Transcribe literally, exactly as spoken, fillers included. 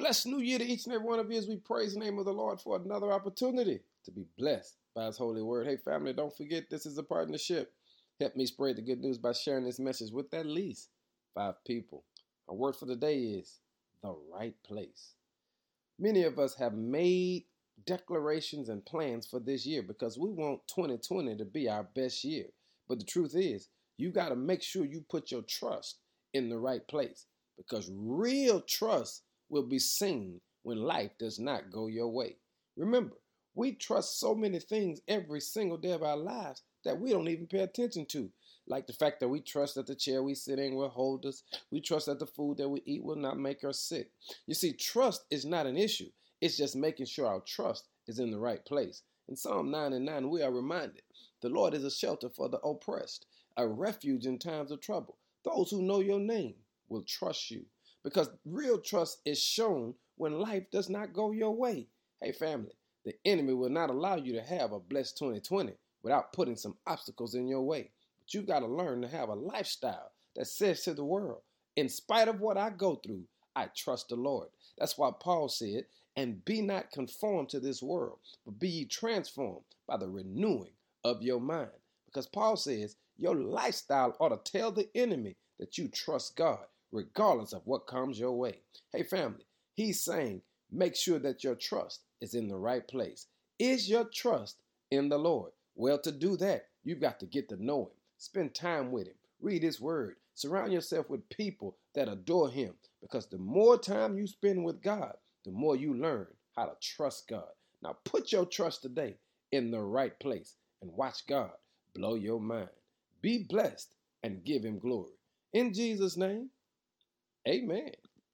Blessed new year to each and every one of you as we praise the name of the Lord for another opportunity to be blessed by his holy word. Hey, family, don't forget this is a partnership. Help me spread the good news by sharing this message with at least five people. Our word for the day is the right place. Many of us have made declarations and plans for this year because we want twenty twenty to be our best year. But the truth is, you got to make sure you put your trust in the right place, because real trust will be seen when life does not go your way. Remember, we trust so many things every single day of our lives that we don't even pay attention to, like the fact that we trust that the chair we sit in will hold us. We trust that the food that we eat will not make us sick. You see, trust is not an issue. It's just making sure our trust is in the right place. In Psalm ninety-nine, we are reminded, the Lord is a shelter for the oppressed, a refuge in times of trouble. Those who know your name will trust you, because real trust is shown when life does not go your way. Hey, family, the enemy will not allow you to have a blessed twenty twenty without putting some obstacles in your way. But you've got to learn to have a lifestyle that says to the world, in spite of what I go through, I trust the Lord. That's why Paul said, and be not conformed to this world, but be ye transformed by the renewing of your mind. Because Paul says your lifestyle ought to tell the enemy that you trust God, regardless of what comes your way. Hey, family, he's saying make sure that your trust is in the right place. Is your trust in the Lord? Well, to do that, you've got to get to know him, spend time with him, read his word, surround yourself with people that adore him. Because the more time you spend with God, the more you learn how to trust God. Now put your trust today in the right place and watch God blow your mind. Be blessed and give him glory. In Jesus' name, amen.